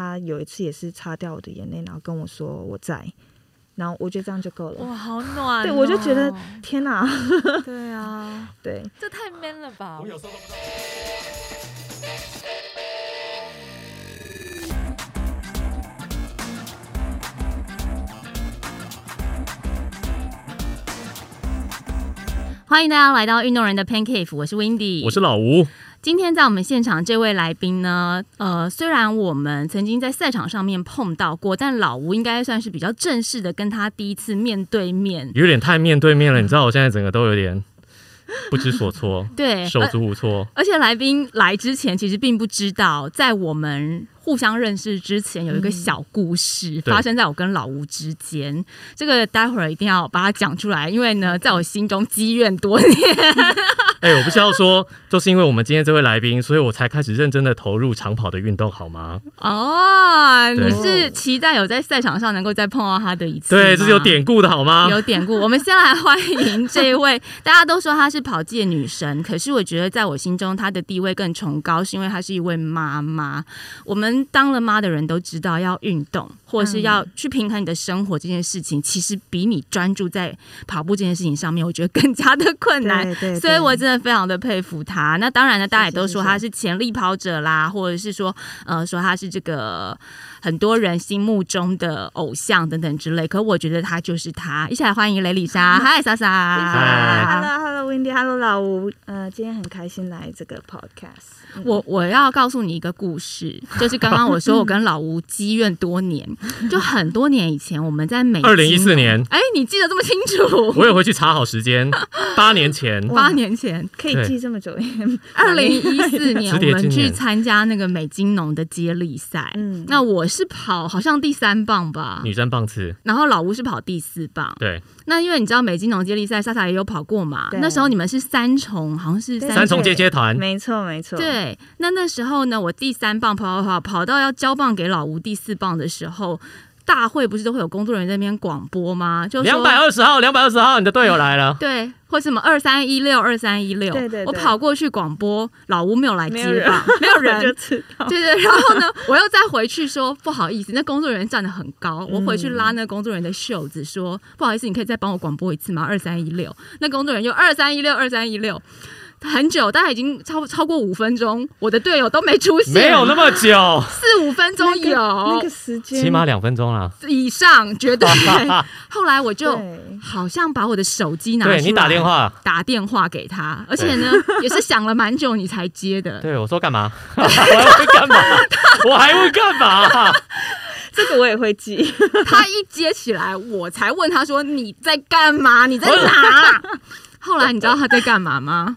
他有一次也是擦掉我的眼泪，然后跟我说我在，然后我觉得这样就够了。哇，好暖、哦！对，我就觉得天哪、啊！对啊，对，这太 man 了吧！我有时候都不知道。欢迎大家来到运动人的 PanCake， 我是 windy， 我是老吴。今天在我们现场这位来宾呢，虽然我们曾经在赛场上面碰到过，但老吴应该算是比较正式的跟他第一次面对面，有点太面对面了，你知道我现在整个都有点不知所措，对，手足无措。而且来宾来之前其实并不知道，在我们互相认识之前有一个小故事、发生在我跟老吴之间，这个待会儿一定要把它讲出来，因为呢在我心中积怨多年。我不是要说就是因为我们今天这位来宾，所以我才开始认真的投入长跑的运动好吗？哦，你是期待有在赛场上能够再碰到他的一次？对，这是有典故的好吗？有典故。我们先来欢迎这位大家都说她是跑界女神，可是我觉得在我心中她的地位更崇高，是因为她是一位妈妈。我们当了妈的人都知道，要运动或是要去平衡你的生活这件事情、其实比你专注在跑步这件事情上面，我觉得更加的困难。对对对，所以我真的非常的佩服他。那当然呢，大家也都说他是潜力跑者啦，或者是说说他是这个很多人心目中的偶像等等之类，可我觉得他就是他。一起来欢迎雷里莎。嗨Sasa。 Hello Windy。 Hello 老吴。今天很开心来这个 podcast。 我要告诉你一个故事，就是刚刚我说我跟老吴积怨多年，就很多年以前我们在美2014年，你记得这么清楚？我有回去查好时间，八年前可以记这么久。2014年我们去参加那个美津浓的接力赛，那我是跑好像第三棒吧，女生棒次，然后老吴是跑第四棒。对，那因为你知道美津浓接力赛莎莎也有跑过嘛，那时候你们是三重，好像是三重接团，没错没错。对，那时候呢我第三棒跑到要交棒给老吴第四棒的时候，大会不是都会有工作人员在那边广播吗？就说220号，你的队友来了。对，或什么2316，对对对，我跑过去广播，老吴没有来接棒，没有人就知道。对对，然后呢，我又再回去说不好意思，那工作人员站得很高，我回去拉那工作人员的袖子说不好意思，你可以再帮我广播一次吗？2316，那工作人员就2316。很久，大概已经超过5分钟，我的队友都没出现。没有那么久，4-5分钟有、那个时间，起码2分钟啦，以上绝对。后来我就好像把我的手机拿出来，对，你打电话给他，而且呢也是想了蛮久你才接的。对，我说干嘛？我还会干嘛？这个我也会记。他一接起来，我才问他说你在干嘛？你在哪？后来你知道他在干嘛吗？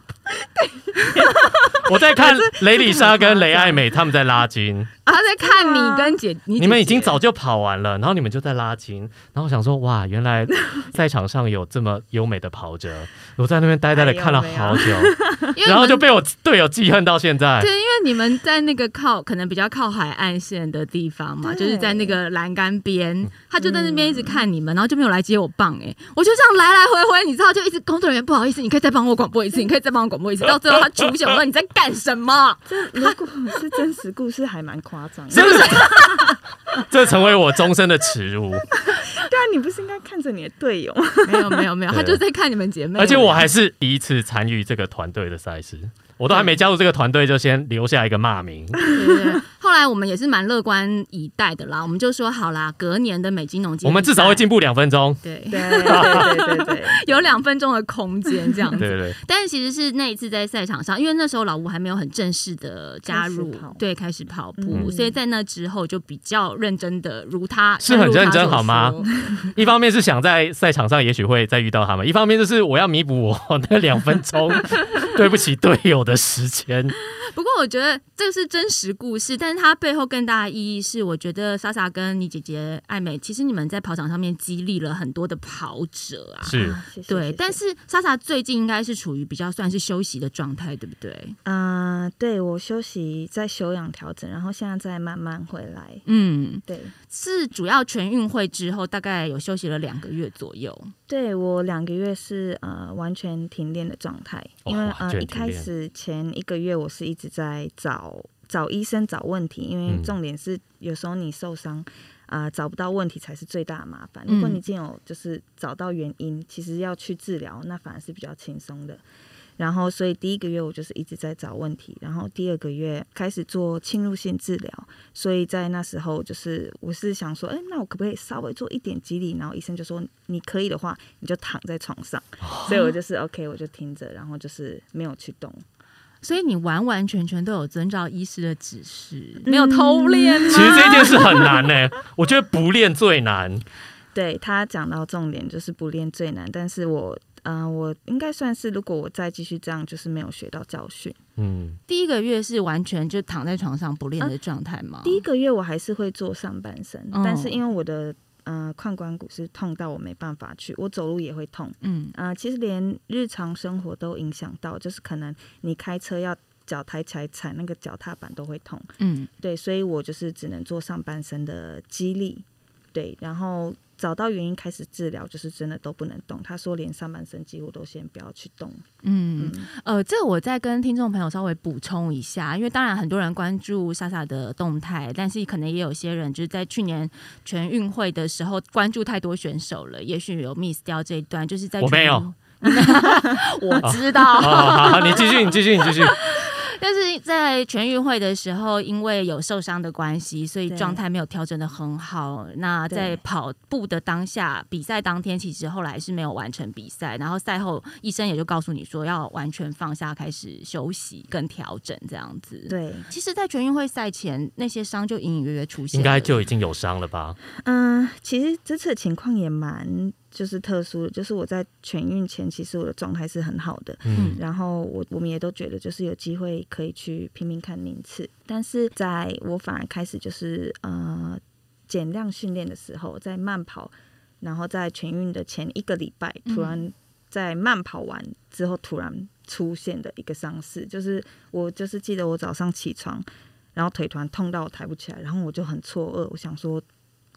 我在看雷里莎跟雷艾美他们在拉筋。他在看你跟你们已经早就跑完了，然后你们就在拉筋，然后想说哇，原来赛场上有这么优美的跑者。我在那边呆呆的看了好久，然后就被我队友记恨到现在。对，因为你们在那个可能比较靠海岸线的地方嘛，就是在那个栏杆边，他就在那边一直看你们，然后就没有来接我棒。我就这样来来回回，你知道，就一直工作人员不好意思，你可以再帮我广播一次，到最后他出现，我说你在干什么？这如果是真实故事，还蛮夸张的，是不是？这成为我终身的耻辱。对啊，你不是应该看着你的队友吗？没有，他就在看你们姐妹。而且我还是第一次参与这个团队的赛事，我都还没加入这个团队，就先留下一个骂名。对，后来我们也是蛮乐观以待的啦，我们就说好啦，隔年的美津浓接力赛我们至少会进步2分钟。对，有2分钟的空间这样子。对。但是其实是那一次在赛场上，因为那时候老吴还没有很正式的加入，对，开始跑步，所以在那之后就比较认真的，如他是很认真好吗？一方面是想在赛场上也许会再遇到他们，一方面就是我要弥补我那2分钟对不起队友的时间。不过我觉得这是真实故事，但是它背后更大的意义是，我觉得Sasa跟你姐姐艾美，其实你们在跑场上面激励了很多的跑者啊。是，对。但是Sasa最近应该是处于比较算是休息的状态，对不对？对，我休息在休养调整，然后现在再慢慢回来。对，是主要全运会之后大概有休息了2个月左右。对，我2个月是完全停练的状态，因为一开始前1个月我是一直在找找医生找问题，因为重点是有时候你受伤找不到问题才是最大的麻烦。如果你今天有就是找到原因，其实要去治疗那反而是比较轻松的。然后所以第一个月我就是一直在找问题，然后第二个月开始做侵入性治疗，所以在那时候就是我是想说，哎，那我可不可以稍微做一点肌力，然后医生就说你可以的话你就躺在床上，所以我就是 OK 我就听着，然后就是没有去动。所以你完完全全都有遵照医师的指示，没有偷练吗？其实这件事很难耶、欸、我觉得不练最难。对，他讲到重点就是不练最难，但是我应该算是，如果我再继续这样就是没有学到教训。第一个月是完全就躺在床上不练的状态吗？第一个月我还是会做上半身、但是因为我的髋关骨是痛到我没办法去，我走路也会痛。其实连日常生活都影响到，就是可能你开车要脚抬起来踩那个脚踏板都会痛。对，所以我就是只能做上半身的肌力。对，然后找到原因开始治疗，就是真的都不能动。他说连上半身几乎都先不要去动。这个我再跟听众朋友稍微补充一下，因为当然很多人关注Sasa的动态，但是可能也有些人就是在去年全运会的时候关注太多选手了，也许有 miss 掉这一段，就是在我没有，我知道。好，你继续，你继续。但是在全运会的时候，因为有受伤的关系，所以状态没有调整得很好。那在跑步的当下，比赛当天其实后来是没有完成比赛，然后赛后医生也就告诉你说要完全放下，开始休息跟调整这样子。对，其实在全运会赛前那些伤就隐隐约约出现了，应该就已经有伤了吧？其实这次的情况也蛮就是特殊的，就是我在全运前其实我的状态是很好的，然后我们也都觉得就是有机会可以去拼命看名次，但是在我反而开始就是减量训练的时候，在慢跑，然后在全运的前一个礼拜，突然在慢跑完之后突然出现的一个伤势，就是我就是记得我早上起床，然后腿突然痛到我抬不起来，然后我就很错愕，我想说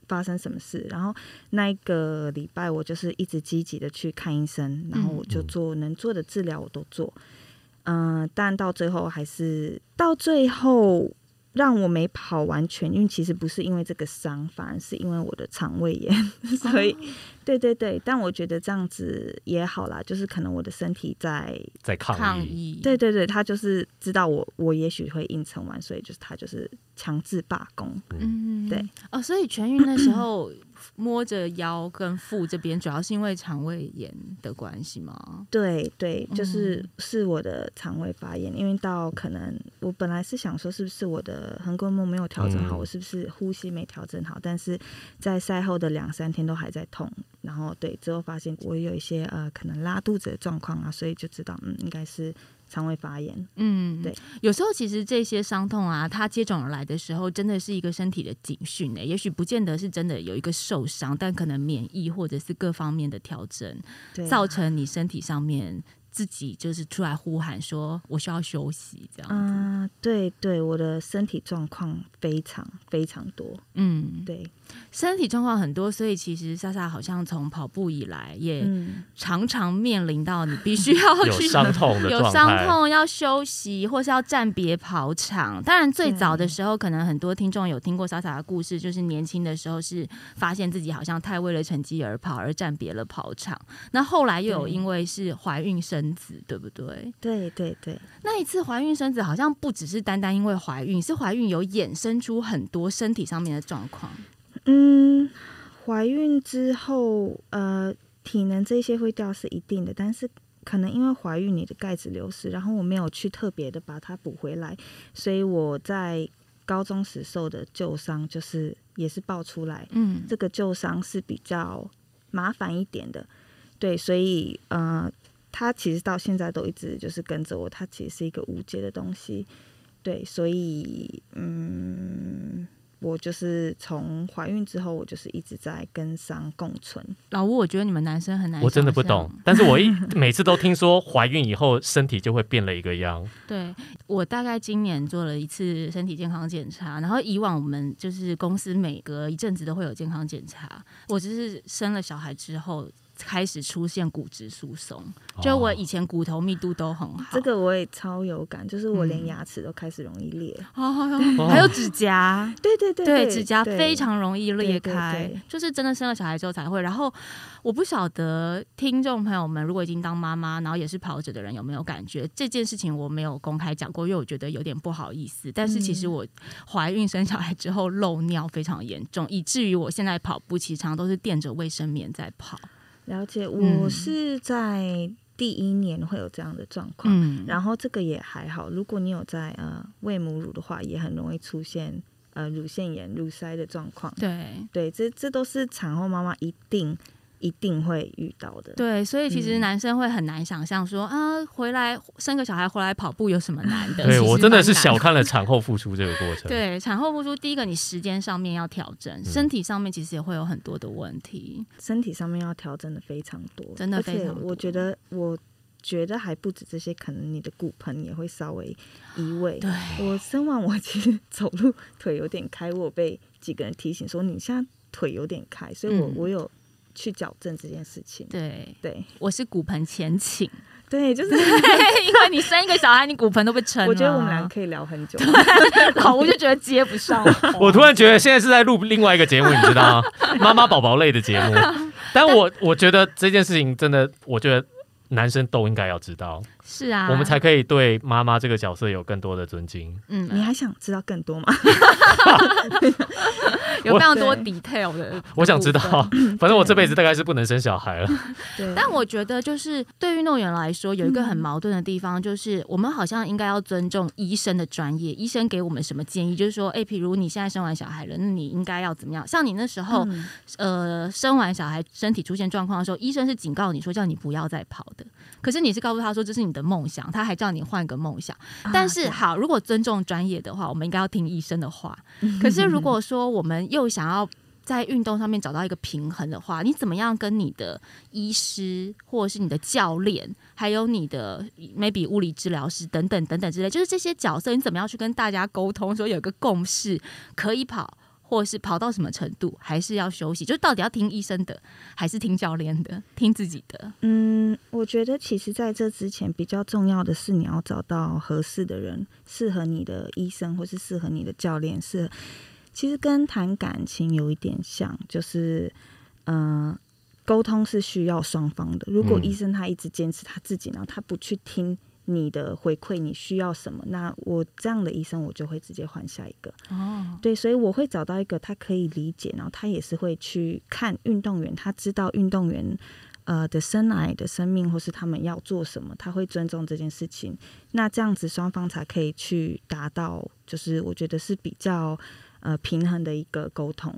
发生什么事。然后那一个礼拜我就是一直积极的去看医生，然后我就做能做的治疗我都做，但到最后让我没跑完全运，其实不是因为这个伤，反而是因为我的肠胃炎。所以对，但我觉得这样子也好啦，就是可能我的身体在抗议。对，他就是知道我也许会硬撑完，所以就是他就是强制罢工。对哦，所以全运那时候摸着腰跟腹这边，主要是因为肠胃炎的关系吗？对，是我的肠胃发炎，因为到可能我本来是想说是不是我的横膈膜没有调整好，我是不是呼吸没调整好，但是在赛后的2-3天都还在痛，然后对之后发现我有一些可能拉肚子的状况啊，所以就知道应该是肠胃发炎。对，有时候其实这些伤痛啊，它接踵而来的时候，真的是一个身体的警讯，也许不见得是真的有一个受伤，但可能免疫或者是各方面的调整，造成你身体上面自己就是出来呼喊说我需要休息这样子。对，我的身体状况非常非常多。对，身体状况很多，所以其实Sasa好像从跑步以来也常常面临到你必须要去有伤痛的状态，有伤痛要休息或是要暂别跑场。当然最早的时候可能很多听众有听过Sasa的故事，就是年轻的时候是发现自己好像太为了成绩而跑而暂别了跑场，那后来又有因为是怀孕生子，对不对？对，那一次怀孕生子好像不只是单单因为怀孕，是怀孕有衍生出很多身体上面的状况。怀孕之后体能这些会掉是一定的，但是可能因为怀孕你的钙质流失，然后我没有去特别的把它补回来，所以我在高中时受的旧伤就是也是爆出来。这个旧伤是比较麻烦一点的。对，所以它其实到现在都一直就是跟着我，它其实是一个无解的东西。对，所以我就是从怀孕之后，我就是一直在跟伤共存。老吴，我觉得你们男生很难，我真的不懂。但是我每次都听说怀孕以后身体就会变了一个样。对，我大概今年做了一次身体健康检查，然后以往我们就是公司每隔一阵子都会有健康检查，我只是生了小孩之后开始出现骨质疏松，就我以前骨头密度都很好，这个我也超有感，就是我连牙齿都开始容易裂，还有指甲，对对对对，指甲非常容易裂开，對對對對，就是真的生了小孩之后才会。然后我不晓得听众朋友们如果已经当妈妈，然后也是跑者的人有没有感觉，这件事情我没有公开讲过，因为我觉得有点不好意思，但是其实我怀孕生小孩之后漏尿非常严重，以至于我现在跑步其实常常都是垫着卫生棉在跑。了解，我是在第一年会有这样的状况，然后这个也还好。如果你有在喂母乳的话，也很容易出现乳腺炎、乳塞的状况。对对，这都是产后妈妈一定会遇到的。对，所以其实男生会很难想象说啊，回来生个小孩回来跑步有什么难的？对，我真的是小看了产后复苏这个过程。对，产后复苏第一个你时间上面要调整，身体上面其实也会有很多的问题，身体上面要调整的非常多，真的非常多。我觉得还不止这些，可能你的骨盆也会稍微移位。对，我生完我其实走路腿有点开，我被几个人提醒说你现在腿有点开，所以我有去矫正这件事情。对对，我是骨盆前倾。对，就是因为你生一个小孩，你骨盆都被撑了。我觉得我们俩可以聊很久，老吴就觉得接不上。我突然觉得现在是在录另外一个节目，你知道吗？妈妈宝宝类的节目。但我觉得这件事情真的，我觉得男生都应该要知道。是啊，我们才可以对妈妈这个角色有更多的尊敬。嗯，你还想知道更多吗？有非常多 detail 的，我想知道。反正我这辈子大概是不能生小孩了。但我觉得就是对运动员来说，有一个很矛盾的地方，就是我们好像应该要尊重医生的专业，医生给我们什么建议，就是说，哎，譬如你现在生完小孩了，那你应该要怎么样？像你那时候，生完小孩身体出现状况的时候，医生是警告你说叫你不要再跑的，可是你是告诉他说这是你的梦想，他还叫你换个梦想。但是好，如果尊重专业的话，我们应该要听医生的话。可是如果说我们又想要在运动上面找到一个平衡的话，你怎么样跟你的医师或者是你的教练，还有你的 maybe 物理治疗师等等等等之类，就是这些角色你怎么样去跟大家沟通，说有个共识，可以跑或者是跑到什么程度，还是要休息，就到底要听医生的还是听教练的，听自己的。我觉得其实在这之前比较重要的是你要找到合适的人，适合你的医生或是适合你的教练，适合。其实跟谈感情有一点像，就是沟通是需要双方的。如果医生他一直坚持他自己，然后他不去听你的回馈，你需要什么，那我这样的医生我就会直接换下一个。对，所以我会找到一个他可以理解，然后他也是会去看运动员，他知道运动员的生来的生命或是他们要做什么，他会尊重这件事情。那这样子双方才可以去达到，就是我觉得是比较平衡的一个沟通。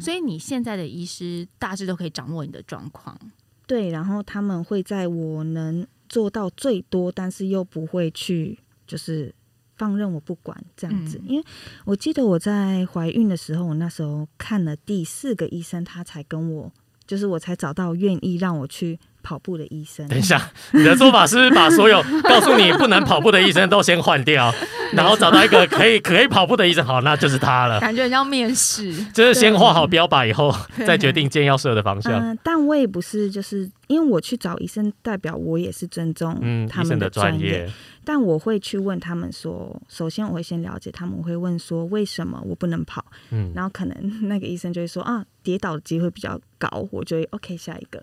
所以你现在的医师大致都可以掌握你的状况。对，然后他们会在我能做到最多，但是又不会去就是放任我不管这样子。因为我记得我在怀孕的时候，我那时候看了第4个医生，他才跟我，就是我才找到愿意让我去跑步的医生。等一下，你的做法是不是把所有告诉你不能跑步的医生都先换掉，然后找到一个可以跑步的医生，好，那就是他了。感觉很像面试，就是先画好标靶以后再决定箭要射的方向。但我也不是，就是因为我去找医生，代表我也是尊重他们的专业。但我会去问他们说，首先我会先了解他们，我会问说为什么我不能跑。然后可能那个医生就会说啊，跌倒的机会比较高，我就会 OK 下一个。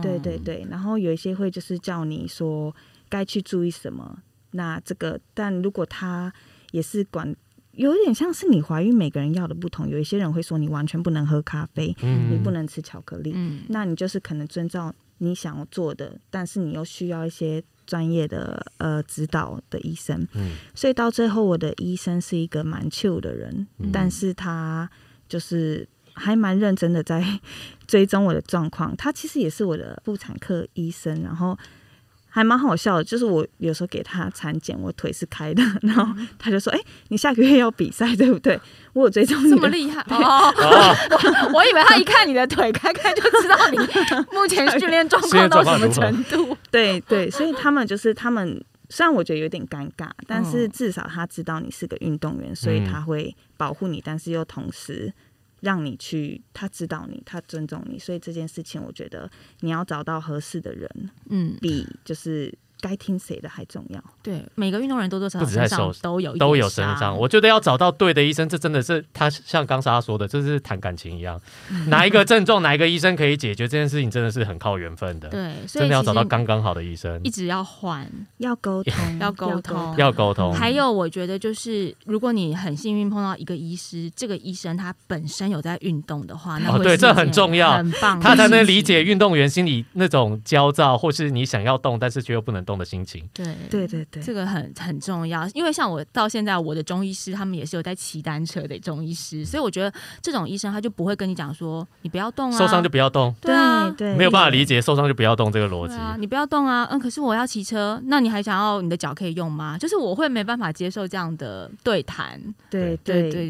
对对对，然后有一些会就是叫你说该去注意什么。那这个，但如果他也是管，有点像是你怀孕，每个人要的不同。有一些人会说你完全不能喝咖啡，你不能吃巧克力，那你就是可能遵照你想要做的，但是你又需要一些专业的指导的医生。所以到最后，我的医生是一个蛮 chill 的人，但是他就是还蛮认真的在追踪我的状况。他其实也是我的妇产科医生，然后还蛮好笑的，就是我有时候给他产检，我腿是开的，然后他就说：“哎，你下个月要比赛，对不对？我有追踪你的。”这么厉害哦！我以为他一看你的腿开开就知道你目前训练状况到什么程度。对对，所以他们虽然我觉得有点尴尬，但是至少他知道你是个运动员，所以他会保护你，但是又同时让你去，他知道你，他尊重你，所以这件事情我觉得你要找到合适的人，嗯，比就是该听谁的还重要。对，每个运动人多多少少身上都有身上，我觉得要找到对的医生，这真的是他像刚Sasa说的，这是谈感情一样，哪一个症状哪一个医生可以解决，这件事情真的是很靠缘分的。对，所以真的要找到刚刚好的医生，一直要换，要沟通，要沟通。还有我觉得就是，如果你很幸运碰到一个医师，这个医生他本身有在运动的话，那会是对，这很重要，很棒，他才能理解运动员心里那种焦躁，或是你想要动但是却又不能动的心情。对，这个很重要。因为像我到现在，我的中医师他们也是有在骑单车的中医师，所以我觉得这种医生他就不会跟你讲说你不要动啊，受伤就不要动。对，没有办法理解受伤就不要动这个逻辑。你不要动啊，可是我要骑车，那你还想要你的脚可以用吗？就是我会没办法接受这样的对谈。对，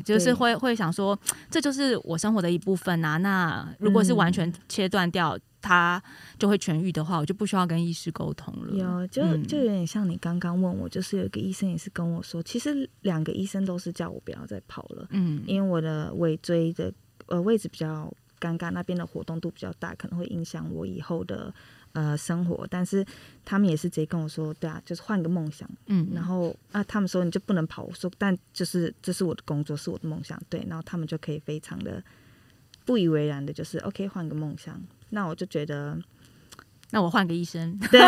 就是会想说这就是我生活的一部分啊。那如果是完全切断掉，他就会痊愈的话，我就不需要跟医师沟通了。就有点像你刚刚问我，就是有一个医生也是跟我说，其实两个医生都是叫我不要再跑了，因为我的尾椎的位置比较尴尬，那边的活动度比较大，可能会影响我以后的生活。但是他们也是直接跟我说，对啊，就是换个梦想，然后啊，他们说你就不能跑，我说但就是这是我的工作，是我的梦想，对，然后他们就可以非常的不以为然的，就是 OK， 换个梦想。那我就觉得，那我换个医生。对，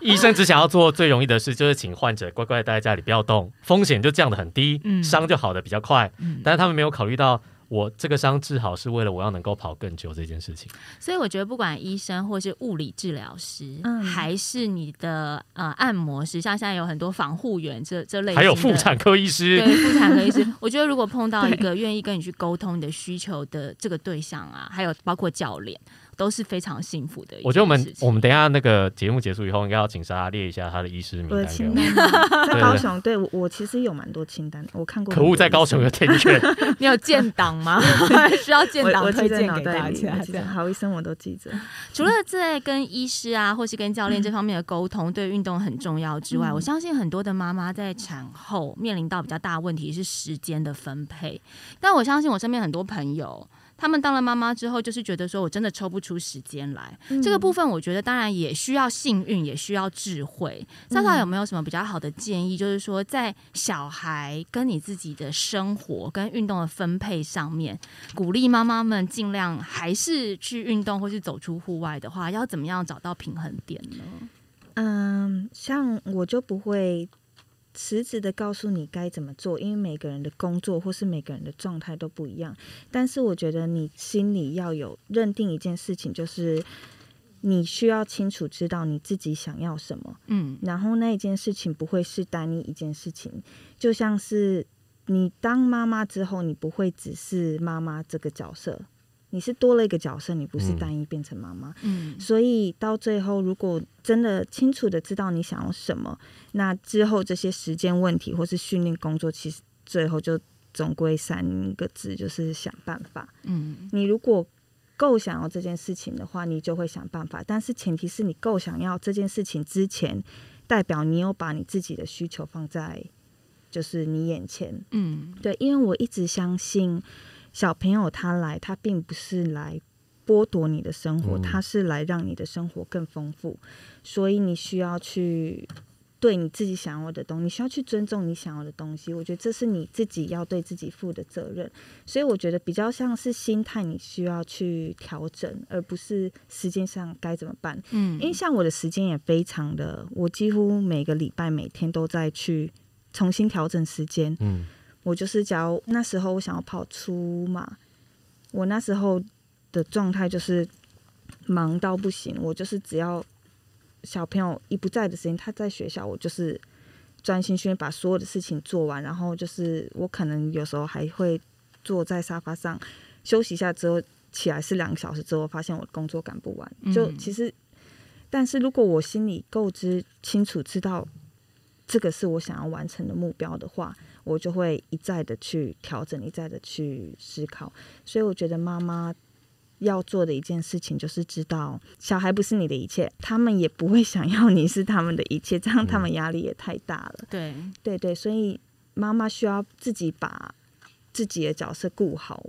医生只想要做最容易的事，就是请患者乖乖待在家里不要动，风险就降得很低，伤就好得比较快。但是他们没有考虑到，我这个伤治好是为了我要能够跑更久这件事情。所以我觉得，不管医生或是物理治疗师，还是你的按摩师，像现在有很多防护员这类型的，还有妇产科医师，对，妇产科医师，我觉得如果碰到一个愿意跟你去沟通你的需求的这个对象啊，还有包括教练，都是非常幸福的。我觉得我们等一下那个节目结束以后，应该要请Sasa列一下他的医师名单。我的清单在高雄，对，我其实有蛮多清单，我看过。可恶，在高雄有点远。你有建档吗？需要建档推荐给大家。好医生我都记着。除了在跟医师啊，或是跟教练这方面的沟通对运动很重要之外，我相信很多的妈妈在产后面临到比较大的问题是时间的分配。但我相信我身边很多朋友，他们当了妈妈之后，就是觉得说我真的抽不出时间来。这个部分我觉得当然也需要幸运，也需要智慧。Sasa有没有什么比较好的建议，就是说在小孩跟你自己的生活跟运动的分配上面，鼓励妈妈们尽量还是去运动或是走出户外的话，要怎么样找到平衡点呢？像我就不会实质的告诉你该怎么做，因为每个人的工作或是每个人的状态都不一样。但是我觉得你心里要有认定一件事情，就是你需要清楚知道你自己想要什么，然后那一件事情不会是单一一件事情。就像是你当妈妈之后，你不会只是妈妈这个角色，你是多了一个角色，你不是单一变成妈妈。所以到最后，如果真的清楚的知道你想要什么，那之后这些时间问题或是训练工作，其实最后就总归三个字，就是想办法。你如果够想要这件事情的话，你就会想办法。但是前提是你够想要这件事情之前，代表你有把你自己的需求放在就是你眼前。对，因为我一直相信小朋友他来，他并不是来剥夺你的生活，他是来让你的生活更丰富。所以你需要去对你自己想要的东西，你需要去尊重你想要的东西。我觉得这是你自己要对自己负的责任。所以我觉得比较像是心态你需要去调整，而不是时间上该怎么办。因为像我的时间也非常的，我几乎每个礼拜每天都在去重新调整时间。我就是假如那时候我想要跑出嘛，我那时候的状态就是忙到不行，我就是只要小朋友一不在的时间，他在学校，我就是专心训练，把所有的事情做完。然后就是我可能有时候还会坐在沙发上休息一下，之后起来是2个小时之后，发现我的工作赶不完。就其实，但是如果我心里够清楚知道这个是我想要完成的目标的话，我就会一再的去调整，一再的去思考。所以我觉得妈妈要做的一件事情，就是知道小孩不是你的一切，他们也不会想要你是他们的一切，这样他们压力也太大了。对，所以妈妈需要自己把自己的角色顾好，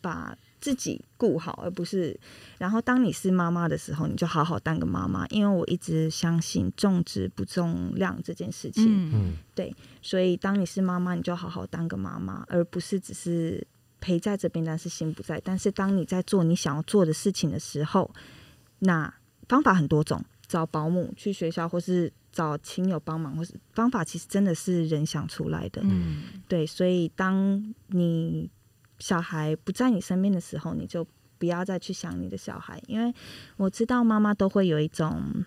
把自己顾好，而不是，然后当你是妈妈的时候，你就好好当个妈妈，因为我一直相信重质不重量这件事情，嗯，对，所以当你是妈妈，你就好好当个妈妈，而不是只是陪在这边，但是心不在。但是当你在做你想要做的事情的时候，那方法很多种，找保姆，去学校，或是找亲友帮忙，或是方法其实真的是人想出来的，嗯，对，所以当你小孩不在你身边的时候，你就不要再去想你的小孩，因为我知道妈妈都会有一种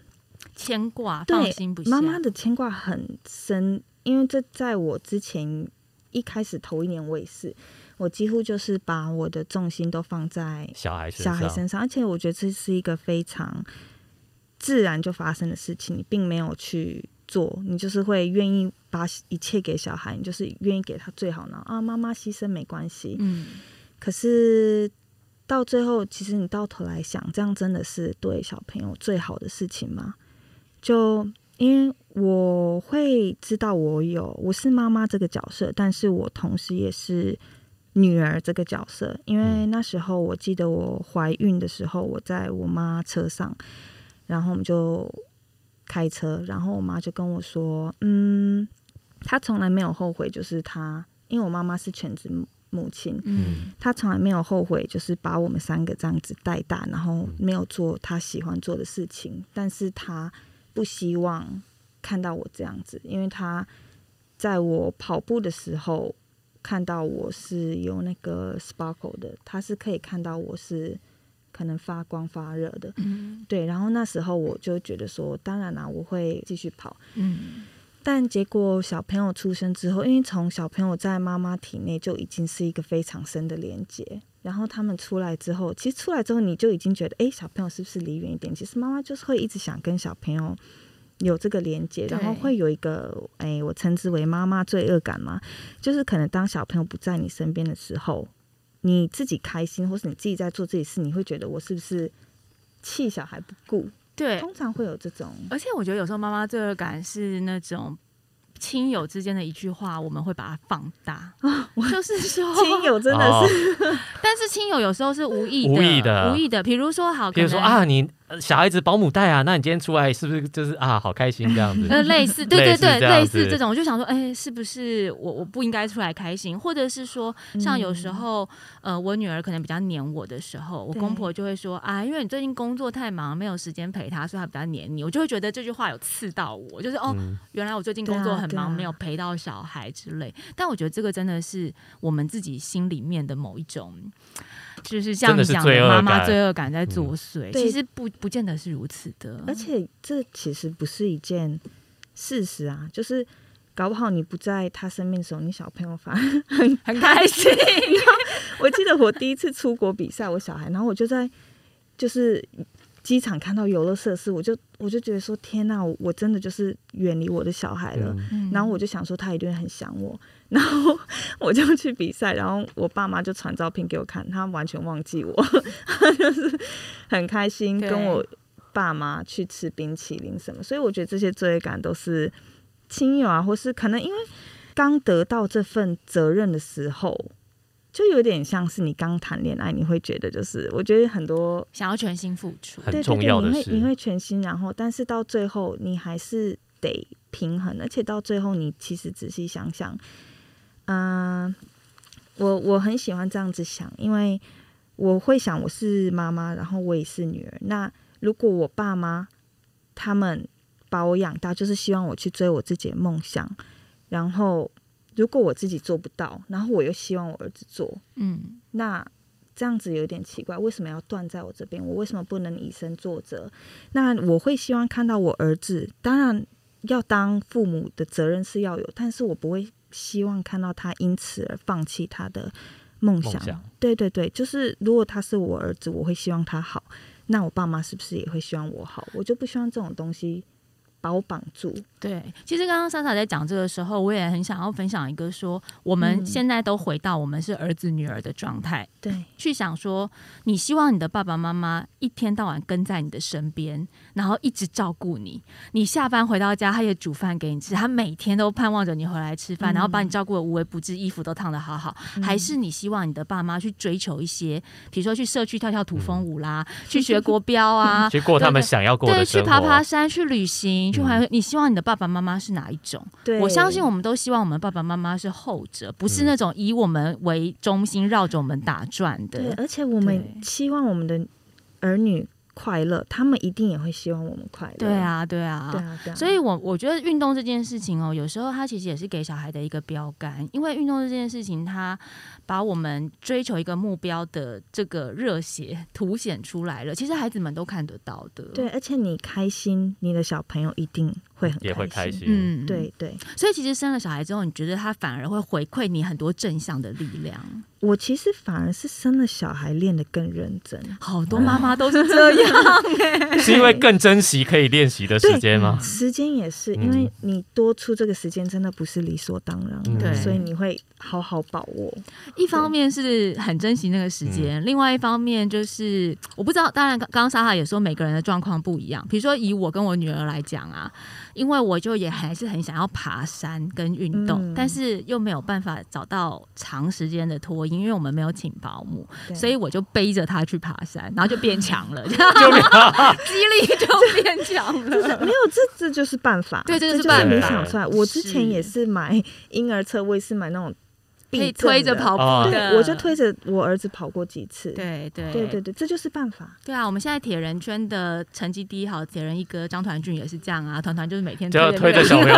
牵挂，放心不下，妈妈的牵挂很深，因为这在我之前一开始头一年我也是，我几乎就是把我的重心都放在小孩身上，而且我觉得这是一个非常自然就发生的事情，你并没有去做，你就是会愿意把一切给小孩，你就是愿意给他最好呢。啊，妈妈牺牲没关系，嗯，可是到最后，其实你到头来想，这样真的是对小朋友最好的事情吗？就因为我会知道我是妈妈这个角色，但是我同时也是女儿这个角色，因为那时候我记得我怀孕的时候，我在我妈车上。然后我们就开车，然后我妈就跟我说，嗯，她从来没有后悔，就是她，因为我妈妈是全职母亲，嗯，她从来没有后悔，就是把我们三个这样子带大，然后没有做她喜欢做的事情，但是她不希望看到我这样子，因为她在我跑步的时候看到我是有那个 sparkle 的，她是可以看到我是可能发光发热的，嗯，对，然后那时候我就觉得说，当然啦，我会继续跑，嗯，但结果小朋友出生之后，因为从小朋友在妈妈体内就已经是一个非常深的连结，然后他们出来之后，其实出来之后你就已经觉得，哎，小朋友是不是离远一点？其实妈妈就是会一直想跟小朋友有这个连结，然后会有一个，哎，我称之为妈妈罪恶感嘛，就是可能当小朋友不在你身边的时候，你自己开心，或是你自己在做自己事，你会觉得我是不是弃小孩不顾？对，通常会有这种。而且我觉得有时候妈妈罪恶感是那种亲友之间的一句话，我们会把它放大，哦，就是说亲友真的是，哦，但是亲友有时候是无意的，比如说好，比如说啊，你小孩子保姆带啊，那你今天出来是不是就是啊，好开心这样子？类似，对对对，类似这种，我就想说，哎，是不是我不应该出来开心？或者是说，像有时候，我女儿可能比较黏我的时候，我公婆就会说啊，因为你最近工作太忙，没有时间陪她，所以她比较黏你。我就会觉得这句话有刺到我，就是哦，原来我最近工作很忙，没有陪到小孩之类。但我觉得这个真的是我们自己心里面的某一种。就是这样讲的妈妈罪恶感在作祟，其实不见得是如此的，而且这其实不是一件事实啊，就是搞不好你不在他身边的时候，你小朋友反而很开心。我记得我第一次出国比赛，我小孩，然后我就在就是机场看到游乐设施，我就觉得说天哪，我真的就是远离我的小孩了，嗯，然后我就想说他一定很想我，然后我就去比赛，然后我爸妈就传照片给我看，他完全忘记我，他就是很开心跟我爸妈去吃冰淇淋什么，所以我觉得这些罪恶感都是亲友啊，或是可能因为刚得到这份责任的时候，就有点像是你刚谈恋爱，你会觉得就是，我觉得很多想要全心付出，很重要的是你会全心，然后但是到最后你还是得平衡，而且到最后你其实仔细想想，我很喜欢这样子想，因为我会想我是妈妈，然后我也是女儿，那如果我爸妈他们把我养大，就是希望我去追我自己的梦想，然后如果我自己做不到，然后我又希望我儿子做，嗯，那这样子有点奇怪，为什么要断在我这边？我为什么不能以身作则？那我会希望看到我儿子，当然要当父母的责任是要有，但是我不会希望看到他因此而放弃他的梦想。对对对，就是如果他是我儿子，我会希望他好，那我爸妈是不是也会希望我好？我就不希望这种东西把我绑住。对，其实刚刚Sasa在讲这个时候，我也很想要分享一个说，我们现在都回到我们是儿子女儿的状态，对，去想说，你希望你的爸爸妈妈一天到晚跟在你的身边，然后一直照顾你，你下班回到家，他也煮饭给你吃，他每天都盼望着你回来吃饭，然后把你照顾的无微不至，衣服都烫得好好，还是你希望你的爸妈去追求一些，比如说去社区跳跳土风舞啦，去学国标啊，去过他们想要过的生活，对，去爬爬山，去旅行，去环游，你希望你的爸爸妈妈是哪一种？对，我相信我们都希望我们爸爸妈妈是后者，不是那种以我们为中心绕着我们打转的。对，而且我们希望我们的儿女快乐，他们一定也会希望我们快乐。对啊，对啊，对啊，对啊。所以我觉得运动这件事情哦，有时候它其实也是给小孩的一个标杆，因为运动这件事情，它把我们追求一个目标的这个热血凸显出来了，其实孩子们都看得到的。对，而且你开心，你的小朋友一定会很开心，也会开心。嗯，对对。所以其实生了小孩之后，你觉得他反而会回馈你很多正向的力量。我其实反而是生了小孩练得更认真，好多妈妈都是这样欸。是因为更珍惜可以练习的时间吗？时间也是，因为你多出这个时间真的不是理所当然的，所以你会好好把握。一方面是很珍惜那个时间，另外一方面就是我不知道，当然刚刚Sasa也说每个人的状况不一样，比如说以我跟我女儿来讲啊，因为我就也还是很想要爬山跟运动，但是又没有办法找到长时间的托婴，因为我们没有请保姆，所以我就背着她去爬山，然后就变强了，激励就变强了。没有，这就是办法，对，这就是办法。你想出来，我之前也是买婴儿车，我也是买那种可以推着跑步的，对，我就推着我儿子跑过几次。对对对对对，这就是办法。对啊，我们现在铁人圈的成绩第一好铁人一哥张团俊也是这样啊，团团就是每天推着小朋友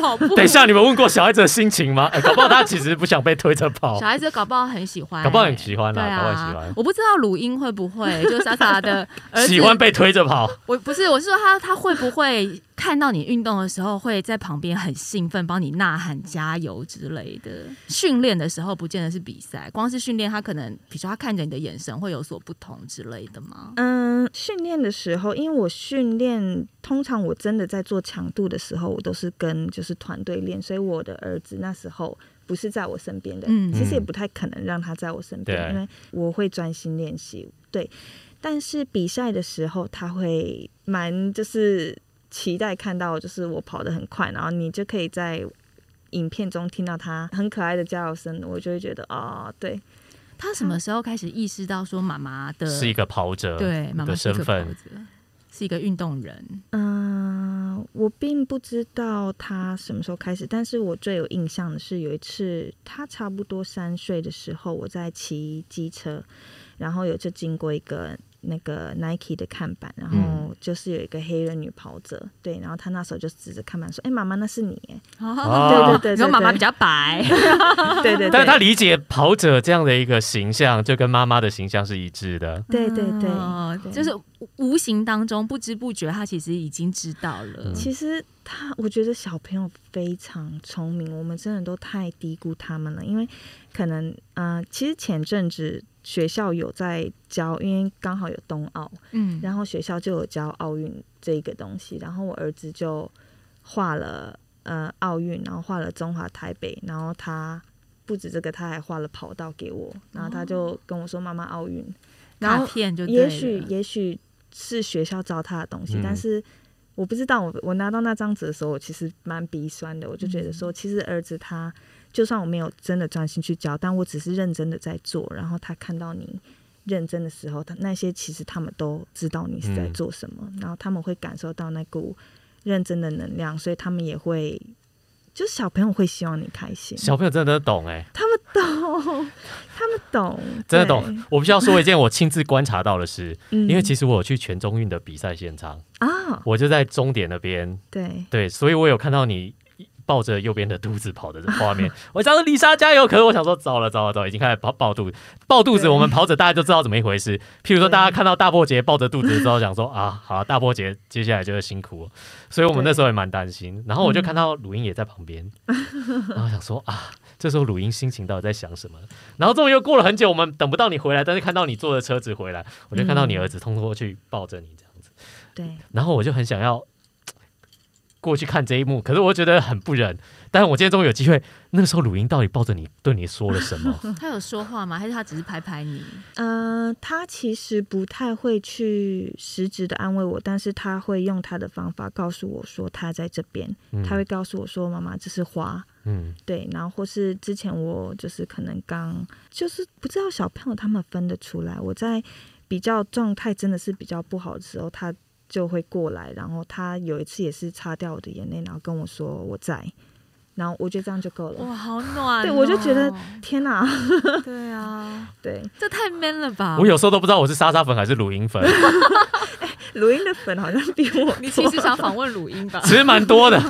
跑步。等一下，你们问过小孩子的心情吗？搞不好他其实不想被推着跑，小孩子搞不好很喜欢，搞不好很喜欢啦，搞不好很喜欢。我不知道鲁英会不会就Sasa的儿子喜欢被推着跑。我是说他会不会看到你运动的时候会在旁边很兴奋，帮你呐喊加油之类的。训练的时候不见得是比赛，光是训练他可能比如说他看着你的眼神会有所不同之类的吗？训练的时候，因为我训练通常我真的在做强度的时候我都是跟就是团队练，所以我的儿子那时候不是在我身边的，其实也不太可能让他在我身边，因为我会专心练习。对，但是比赛的时候他会蛮就是期待看到就是我跑得很快，然后你就可以在影片中听到他很可爱的加油声，我就会觉得哦，对。他什么时候开始意识到说妈妈的是一个跑者，对，妈妈是一个跑者，是一个运动人？我并不知道他什么时候开始，但是我最有印象的是有一次他差不多3岁的时候，我在骑机车，然后有就经过一个那个 Nike 的看板，然后就是有一个黑人女跑者，对，然后她那时候就指着看板说：“哎、欸，妈妈，那是你耶。”哦，对对对，然后妈妈比较白，对对。但是她理解跑者这样的一个形象，就跟妈妈的形象是一致的。对对对，就是无形当中不知不觉，她其实已经知道了。其实我觉得小朋友非常聪明，我们真的都太低估他们了，因为可能其实前阵子学校有在教，因为刚好有冬奥，然后学校就有教奥运这个东西，然后我儿子就画了奥运，然后画了中华台北，然后他不止这个，他还画了跑道给我，然后他就跟我说妈妈奥运，然后也许是学校教他的东西，但是我不知道，我拿到那张纸的时候我其实蛮鼻酸的，我就觉得说其实儿子他就算我没有真的专心去教，但我只是认真的在做，然后他看到你认真的时候，那些其实他们都知道你是在做什么，然后他们会感受到那股认真的能量，所以他们也会，就是小朋友会希望你开心。小朋友真的懂欸，他们懂，真的懂。我必须要说一件我亲自观察到的事因为其实我有去全中运的比赛现场啊，我就在终点那边，对对，所以我有看到你抱着右边的肚子跑的画面，我想说丽莎加油，可是我想说糟了，已经开始抱肚子，我们跑者大家就知道怎么一回事。譬如说大家看到大波姐抱着肚子之后，想说啊，好，大波姐接下来就是辛苦了，所以我们那时候也蛮担心。然后我就看到鲁英也在旁边，然后想说啊，这时候鲁英心情到底在想什么？然后终于又过了很久，我们等不到你回来，但是看到你坐着车子回来，我就看到你儿子通过去抱着你这样子，对，然后我就很想要过去看这一幕，可是我觉得很不忍。但我今天终于有机会，那个时候鲁英到底抱着你对你说了什么？他有说话吗？还是他只是拍拍你？他其实不太会去实质的安慰我，但是他会用他的方法告诉我说他在这边，他会告诉我说妈妈这是花。对，然后或是之前我就是可能刚就是不知道小朋友他们分得出来，我在比较状态真的是比较不好的时候他就会过来，然后他有一次也是擦掉我的眼泪，然后跟我说我在，然后我觉得这样就够了。哇，好暖哦。对，我就觉得天哪。对啊，对，这太 man 了吧。我有时候都不知道我是莎莎粉还是鲁英粉。鲁英的粉好像比我……你其实想访问鲁英吧？其实蛮多的，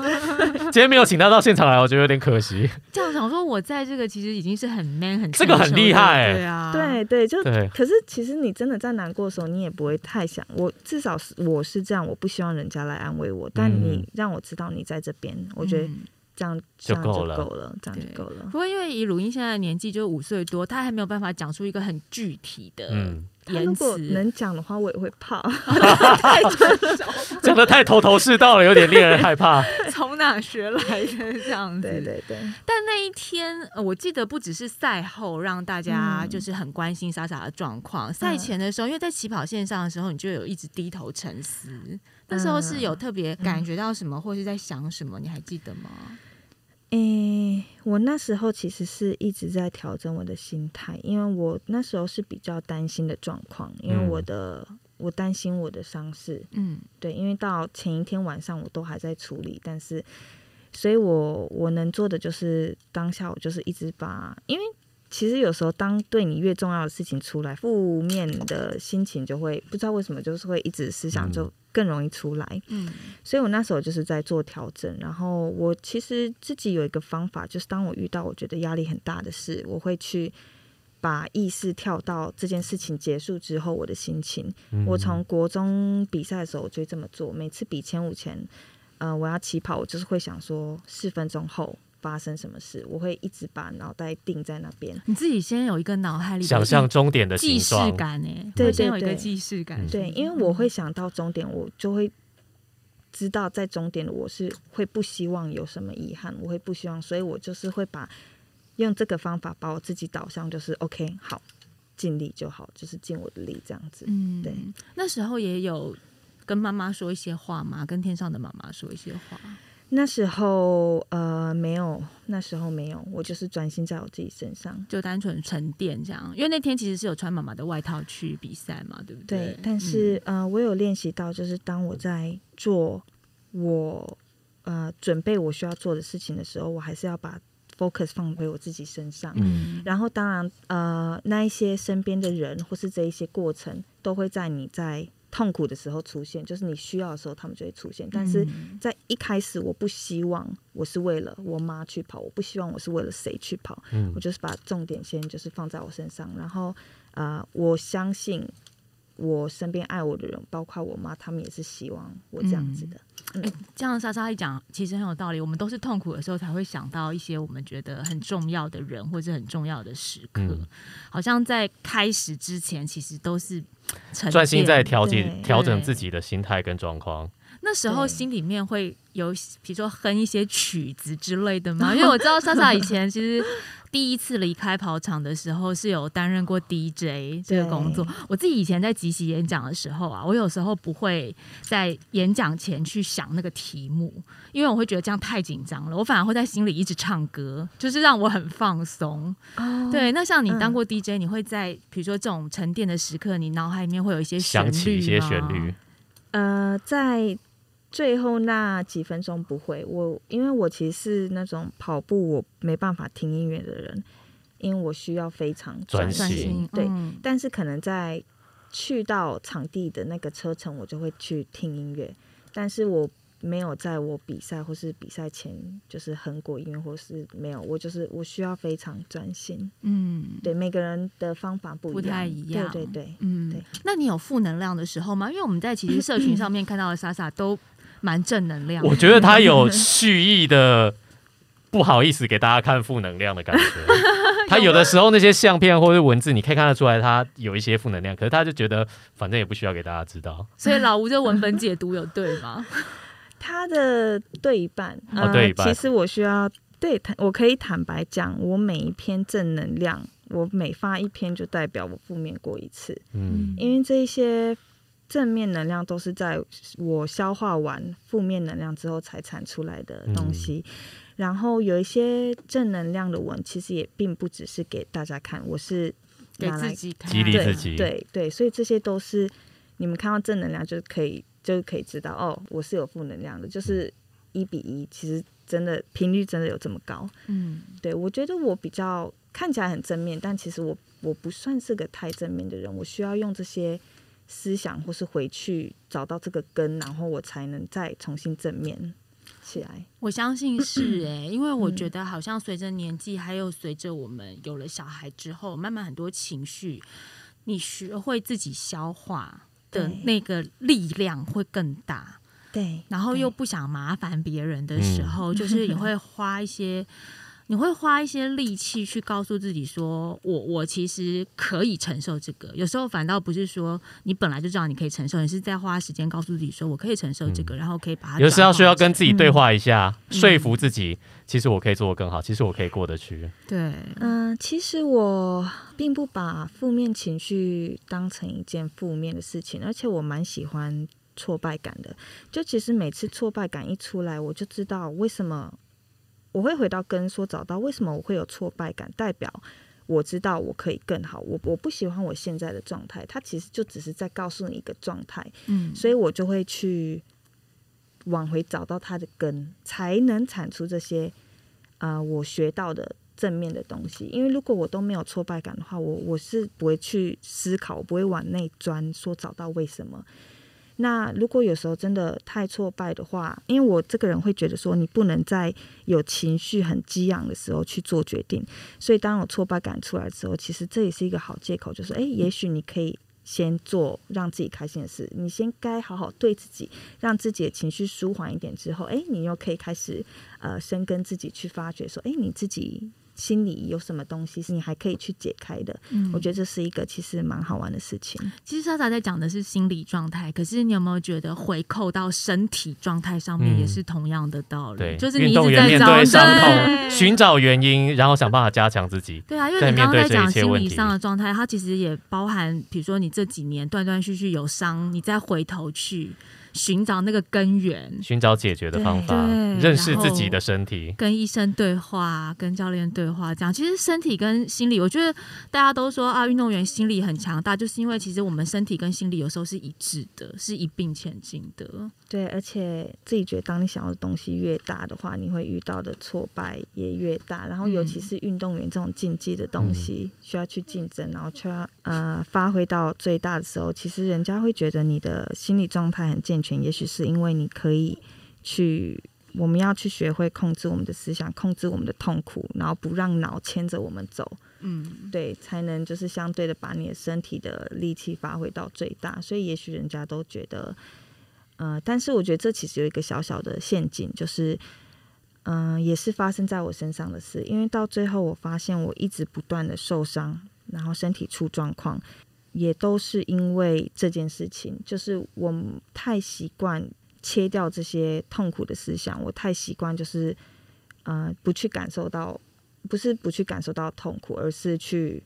今天没有请他到现场来，我觉得有点可惜。这样想说，我在这个其实已经是很 man 很这个很厉害、欸，对啊，对对，就對。可是其实你真的在难过的时候，你也不会太想。我至少我是这样，我不希望人家来安慰我，但你让我知道你在这边，我觉得。这样就够了，这样就够了。不过因为以鲁英现在的年纪就5岁多，他还没有办法讲出一个很具体的言辞。如果能讲的话，我也会怕。讲的太头头是道了，有点令人害怕。从哪学来的这样子？对对对。但那一天，我记得不只是赛后让大家就是很关心莎莎的状况，赛前的时候，因为在起跑线上的时候，你就有一直低头沉思。那时候是有特别感觉到什么，或是在想什么，你还记得吗？我那时候其实是一直在调整我的心态，因为我那时候是比较担心的状况，因为我担心我的伤势，对，因为到前一天晚上我都还在处理，但是，所以我能做的就是当下我就是一直把，因为其实有时候当对你越重要的事情出来，负面的心情就会不知道为什么就是会一直思想就。更容易出来，所以我那时候就是在做调整，然后我其实自己有一个方法，就是当我遇到我觉得压力很大的事，我会去把意识跳到这件事情结束之后我的心情。我从国中比赛的时候我就这么做，每次比1500前，我要起跑，我就是会想说4分钟后发生什么事，我会一直把脑袋定在那边。你自己先有一个脑海里想象终点的形状，既视感欸，对，先有一个既视感。对，因为我会想到终点，我就会知道在终点我是会不希望有什么遗憾，我会不希望，所以我就是会把用这个方法把我自己导向，就是 OK 好，尽力就好，就是尽我的力这样子。对，那时候也有跟妈妈说一些话吗？跟天上的妈妈说一些话？那时候没有，那时候没有，我就是专心在我自己身上，就单纯沉淀这样。因为那天其实是有穿妈妈的外套去比赛嘛，对不对？对，但是我有练习到，就是当我在做我准备我需要做的事情的时候，我还是要把 focus 放回我自己身上。然后当然那一些身边的人或是这一些过程都会在你在痛苦的时候出现，就是你需要的时候他们就会出现，但是在一开始我不希望我是为了我妈去跑，我不希望我是为了谁去跑，我就是把重点先就是放在我身上，然后我相信我身边爱我的人包括我妈，他们也是希望我这样子的。这样莎莎一讲其实很有道理，我们都是痛苦的时候才会想到一些我们觉得很重要的人或者很重要的时刻，好像在开始之前其实都是专心在调整自己的心态跟状况。那时候心里面会有比如说哼一些曲子之类的吗？因为我知道莎莎以前其实第一次离开跑场的时候是有担任过 DJ 这个工作。我自己以前在即席演讲的时候啊，我有时候不会在演讲前去想那个题目，因为我会觉得这样太紧张了，我反而会在心里一直唱歌，就是让我很放松。对，那像你当过 DJ，你会在比如说这种沉淀的时刻，你脑海里面会有一些旋律吗？想起一些旋律？在最后那几分钟不会，因为我其实是那种跑步我没办法听音乐的人，因为我需要非常专心。对，但是可能在去到场地的那个车程我就会去听音乐，但是我没有在我比赛或是比赛前就是哼过音乐，或是没有，我需要非常专心。对，每个人的方法不太一样。对对对，对。那你有负能量的时候吗？因为我们在其实社群上面看到的莎莎都蛮正能量的，我觉得他有蓄意的不好意思给大家看负能量的感觉。他有的时候那些相片或者文字你可以看得出来他有一些负能量，可是他就觉得反正也不需要给大家知道。所以老吴这文本解读有对吗？他的对一半，对一半。其实我需要对，我可以坦白讲，我每一篇正能量，我每发一篇就代表我负面过一次。嗯，因为这些正面能量都是在我消化完负面能量之后才产出来的东西。然后有一些正能量的文，其实也并不只是给大家看，我是给自己看，激励自己。对对，所以这些都是你们看到正能量就可以。知道哦，我是有负能量的，就是1:1，其实真的频率真的有这么高。嗯，对，我觉得我比较看起来很正面，但其实我不算是个太正面的人，我需要用这些思想或是回去找到这个根，然后我才能再重新正面起来。我相信是欸，因为我觉得好像随着年纪，还有随着我们有了小孩之后，慢慢很多情绪，你学会自己消化的那个力量会更大，对，然后又不想麻烦别人的时候，就是也会花一些，你会花一些力气去告诉自己说，我其实可以承受这个。有时候反倒不是说你本来就知道你可以承受，你是在花时间告诉自己说我可以承受这个，然后可以把它。有时候需要跟自己对话一下，说服自己，其实我可以做得更好，其实我可以过得去。对，其实我并不把负面情绪当成一件负面的事情，而且我蛮喜欢挫败感的。就其实每次挫败感一出来，我就知道为什么。我会回到根，说找到为什么我会有挫败感，代表我知道我可以更好，我不喜欢我现在的状态，它其实就只是在告诉你一个状态，所以我就会去往回找到它的根，才能产出这些我学到的正面的东西。因为如果我都没有挫败感的话，我是不会去思考，我不会往内钻，说找到为什么。那如果有时候真的太挫败的话，因为我这个人会觉得说你不能在有情绪很激昂的时候去做决定，所以当有挫败感出来之后，其实这也是一个好借口，就是也许你可以先做让自己开心的事，你先该好好对自己，让自己的情绪舒缓一点之后，你又可以开始深耕自己，去发掘说你自己心里有什么东西是你还可以去解开的。我觉得这是一个其实蛮好玩的事情。其实莎莎在讲的是心理状态，可是你有没有觉得回扣到身体状态上面也是同样的道理？对，就是你一直在找伤痛，寻找原因，然后想办法加强自己。对啊，因为你刚刚在讲心理上的状态，它其实也包含，比如说你这几年断断续续有伤，你再回头去寻找那个根源，寻找解决的方法，认识自己的身体，跟医生对话，跟教练对话，这样其实身体跟心理，我觉得大家都说啊，运动员心理很强大，就是因为其实我们身体跟心理有时候是一致的，是一并前进的。对，而且自己觉得当你想要的东西越大的话，你会遇到的挫败也越大，然后尤其是运动员这种竞技的东西，需要去竞争，然后需要发挥到最大的时候，其实人家会觉得你的心理状态很健康，也许是因为你可以去，我们要去学会控制我们的思想，控制我们的痛苦，然后不让脑牵着我们走。对，才能就是相对的把你的身体的力气发挥到最大。所以也许人家都觉得，但是我觉得这其实有一个小小的陷阱，就是，也是发生在我身上的事。因为到最后我发现我一直不断的受伤，然后身体出状况。也都是因为这件事情，就是我太习惯切掉这些痛苦的思想，我太习惯就是不去感受到，不是不去感受到痛苦，而是去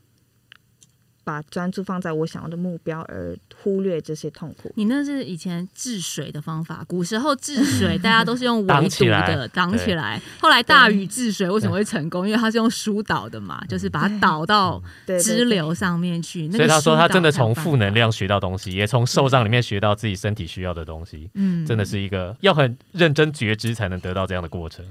把专注放在我想要的目标，而忽略这些痛苦。你那是以前治水的方法，古时候治水大家都是用围堵的挡起来，后来大禹治水为什么会成功？因为他是用疏导的嘛，就是把它导到支流上面去。所以他说他真的从负能量学到东西，也从受伤里面学到自己身体需要的东西。真的是一个要很认真觉知才能得到这样的过程。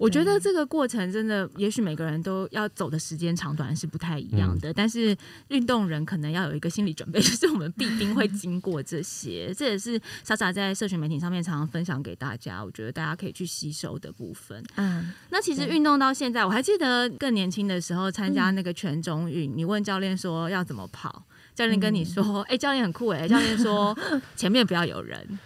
我觉得这个过程真的，也许每个人都要走的时间长短是不太一样的，但是运动人可能要有一个心理准备，就是我们必定会经过这些。这也是Sasa在社群媒体上面常常分享给大家，我觉得大家可以去吸收的部分。那其实运动到现在，我还记得更年轻的时候参加那个全中运，你问教练说要怎么跑，教练跟你说，教练很酷耶，教练说前面不要有人。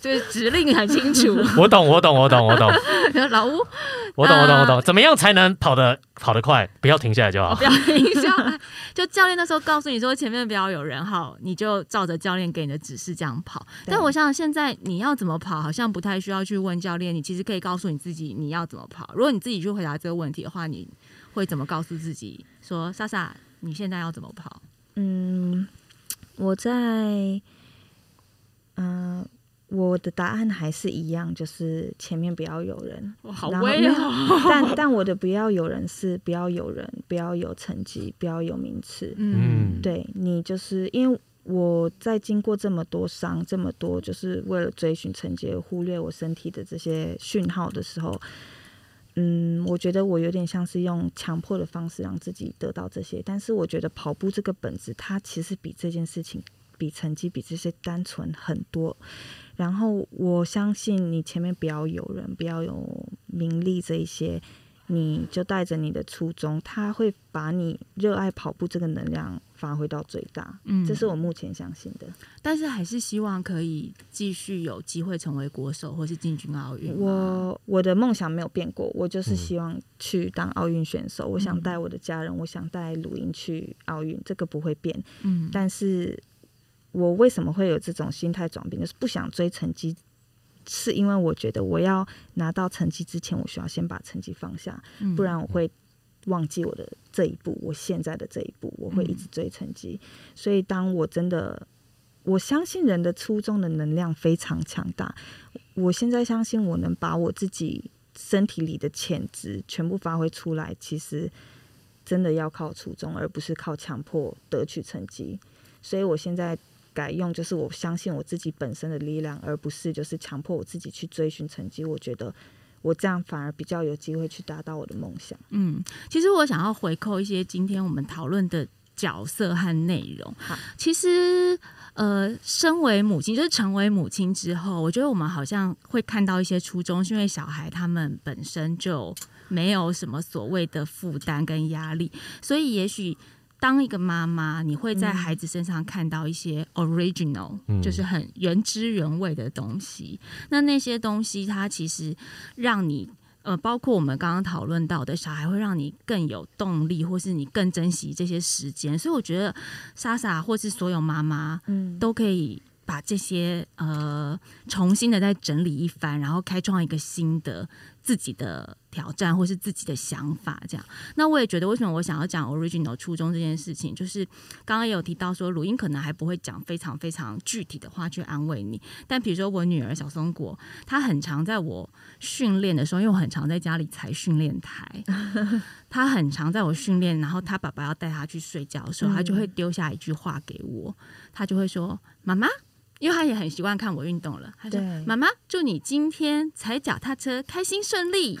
就是指令很清楚。我懂。老吴，我懂。怎么样才能跑得快？不要停下来就好。不要停下来。就教练那时候告诉你说前面不要有人好，你就照着教练给你的指示这样跑。但我想现在你要怎么跑，好像不太需要去问教练，你其实可以告诉你自己你要怎么跑。如果你自己去回答这个问题的话，你会怎么告诉自己说Sasa你现在要怎么跑？嗯，我在我的答案还是一样，就是前面不要有人。哇，好威哦！但我的不要有人是不要有人，不要有成绩，不要有名次。嗯，对，你就是因为我在经过这么多伤，这么多就是为了追寻成绩而忽略我身体的这些讯号的时候，嗯，我觉得我有点像是用强迫的方式让自己得到这些。但是我觉得跑步这个本质，它其实比这件事情，比成绩，比这些单纯很多。然后我相信你前面不要有人，不要有名利这一些，你就带着你的初衷，他会把你热爱跑步这个能量发挥到最大。嗯，这是我目前相信的。但是还是希望可以继续有机会成为国手或是进军奥运。我的梦想没有变过，我就是希望去当奥运选手。我想带我的家人，我想带鲁英去奥运，这个不会变。嗯，但是我为什么会有这种心态转变，就是不想追成绩，是因为我觉得我要拿到成绩之前，我需要先把成绩放下，不然我会忘记我的这一步，我现在的这一步，我会一直追成绩。所以当我真的，我相信人的初衷的能量非常强大，我现在相信我能把我自己身体里的潜质全部发挥出来，其实真的要靠初衷，而不是靠强迫得取成绩。所以我现在改用就是我相信我自己本身的力量，而不是就是强迫我自己去追寻成绩。我觉得我这样反而比较有机会去达到我的梦想。嗯，其实我想要回扣一些今天我们讨论的角色和内容。其实身为母亲，就是成为母亲之后，我觉得我们好像会看到一些初衷，是因为小孩他们本身就没有什么所谓的负担跟压力，所以也许当一个妈妈，你会在孩子身上看到一些 original，就是很原汁原味的东西。那些东西，它其实让你包括我们刚刚讨论到的小孩，会让你更有动力，或是你更珍惜这些时间。所以我觉得Sasa或是所有妈妈，都可以把这些重新的再整理一番，然后开创一个新的自己的挑战或是自己的想法这样。那我也觉得为什么我想要讲 original 初衷这件事情，就是刚刚也有提到说鲁英可能还不会讲非常非常具体的话去安慰你，但比如说我女儿小松果，她很常在我训练的时候，因为我很常在家里踩训练台她很常在我训练，然后她爸爸要带她去睡觉的时候，她就会丢下一句话给我，她就会说妈妈，因为他也很习惯看我运动了，他说妈妈祝你今天踩脚踏车开心顺利。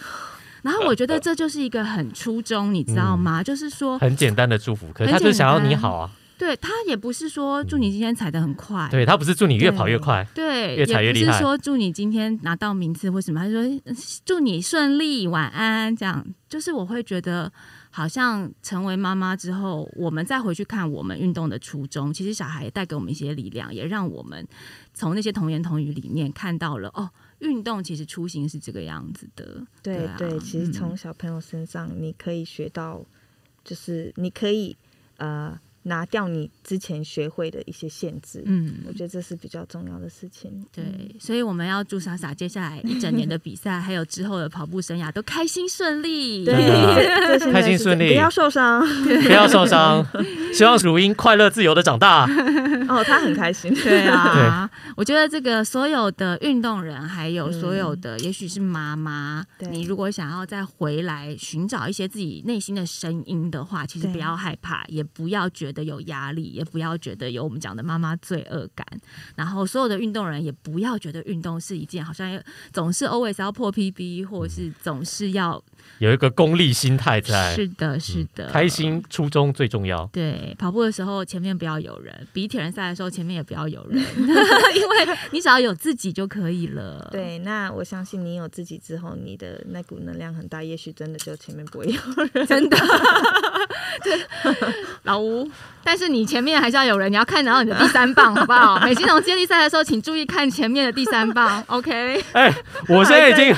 然后我觉得这就是一个很初衷，你知道吗？就是说很简单的祝福，可是他就想要你好啊。对，他也不是说祝你今天踩得很快，对，他不是祝你越跑越快，对，越踩越厉害，也不是说祝你今天拿到名次或什么，他说祝你顺利晚安这样。就是我会觉得好像成为妈妈之后，我们再回去看我们运动的初衷，其实小孩也带给我们一些力量，也让我们从那些童言童语里面看到了哦，运动其实初心是这个样子的。对 对，啊，对，其实从小朋友身上你可以学到，就是你可以拿掉你之前学会的一些限制。我觉得这是比较重要的事情。对，所以我们要祝Sasa接下来一整年的比赛还有之后的跑步生涯都开心顺利。对，开心顺利，不要受伤，不要受伤，希望汝英快乐自由的长大。哦，他很开心。对啊，对，我觉得这个所有的运动人，还有所有的也许是妈妈，你如果想要再回来寻找一些自己内心的声音的话，其实不要害怕，也不要觉得有压力，也不要觉得有我们讲的妈妈罪恶感，然后所有的运动人也不要觉得运动是一件好像总是 always 要破 PB 或是总是要有一个功利心态在。是的，是的，开心初衷最重要。对，跑步的时候前面不要有人，比铁人赛的时候前面也不要有人因为你只要有自己就可以了。对，那我相信你有自己之后，你的那股能量很大，也许真的就前面不会有人，真的老吴，但是你前面还是要有人，你要看到你的第三棒好不好？美津浓接力赛的时候请注意看前面的第三棒。OK， 我现在已经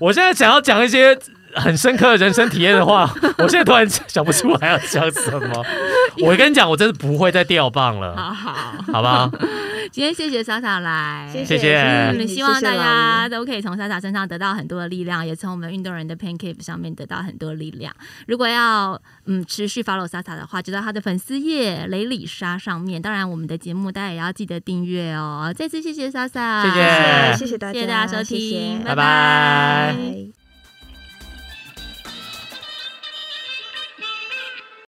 我现在想要讲一些很深刻的人生体验的话，我现在突然想不出来要讲什么。我跟你讲，我真的不会再掉棒了。好好，好吧。今天谢谢Sasa来，谢谢。希望大家都可以从Sasa身上得到很多的力量，也从我们运动人的 PanCake 上面得到很多力量。如果要持续 follow Sasa 的话，就到他的粉丝页雷里莎上面。当然，我们的节目大家也要记得订阅哦。再次谢谢Sasa，谢谢大家收听，拜拜。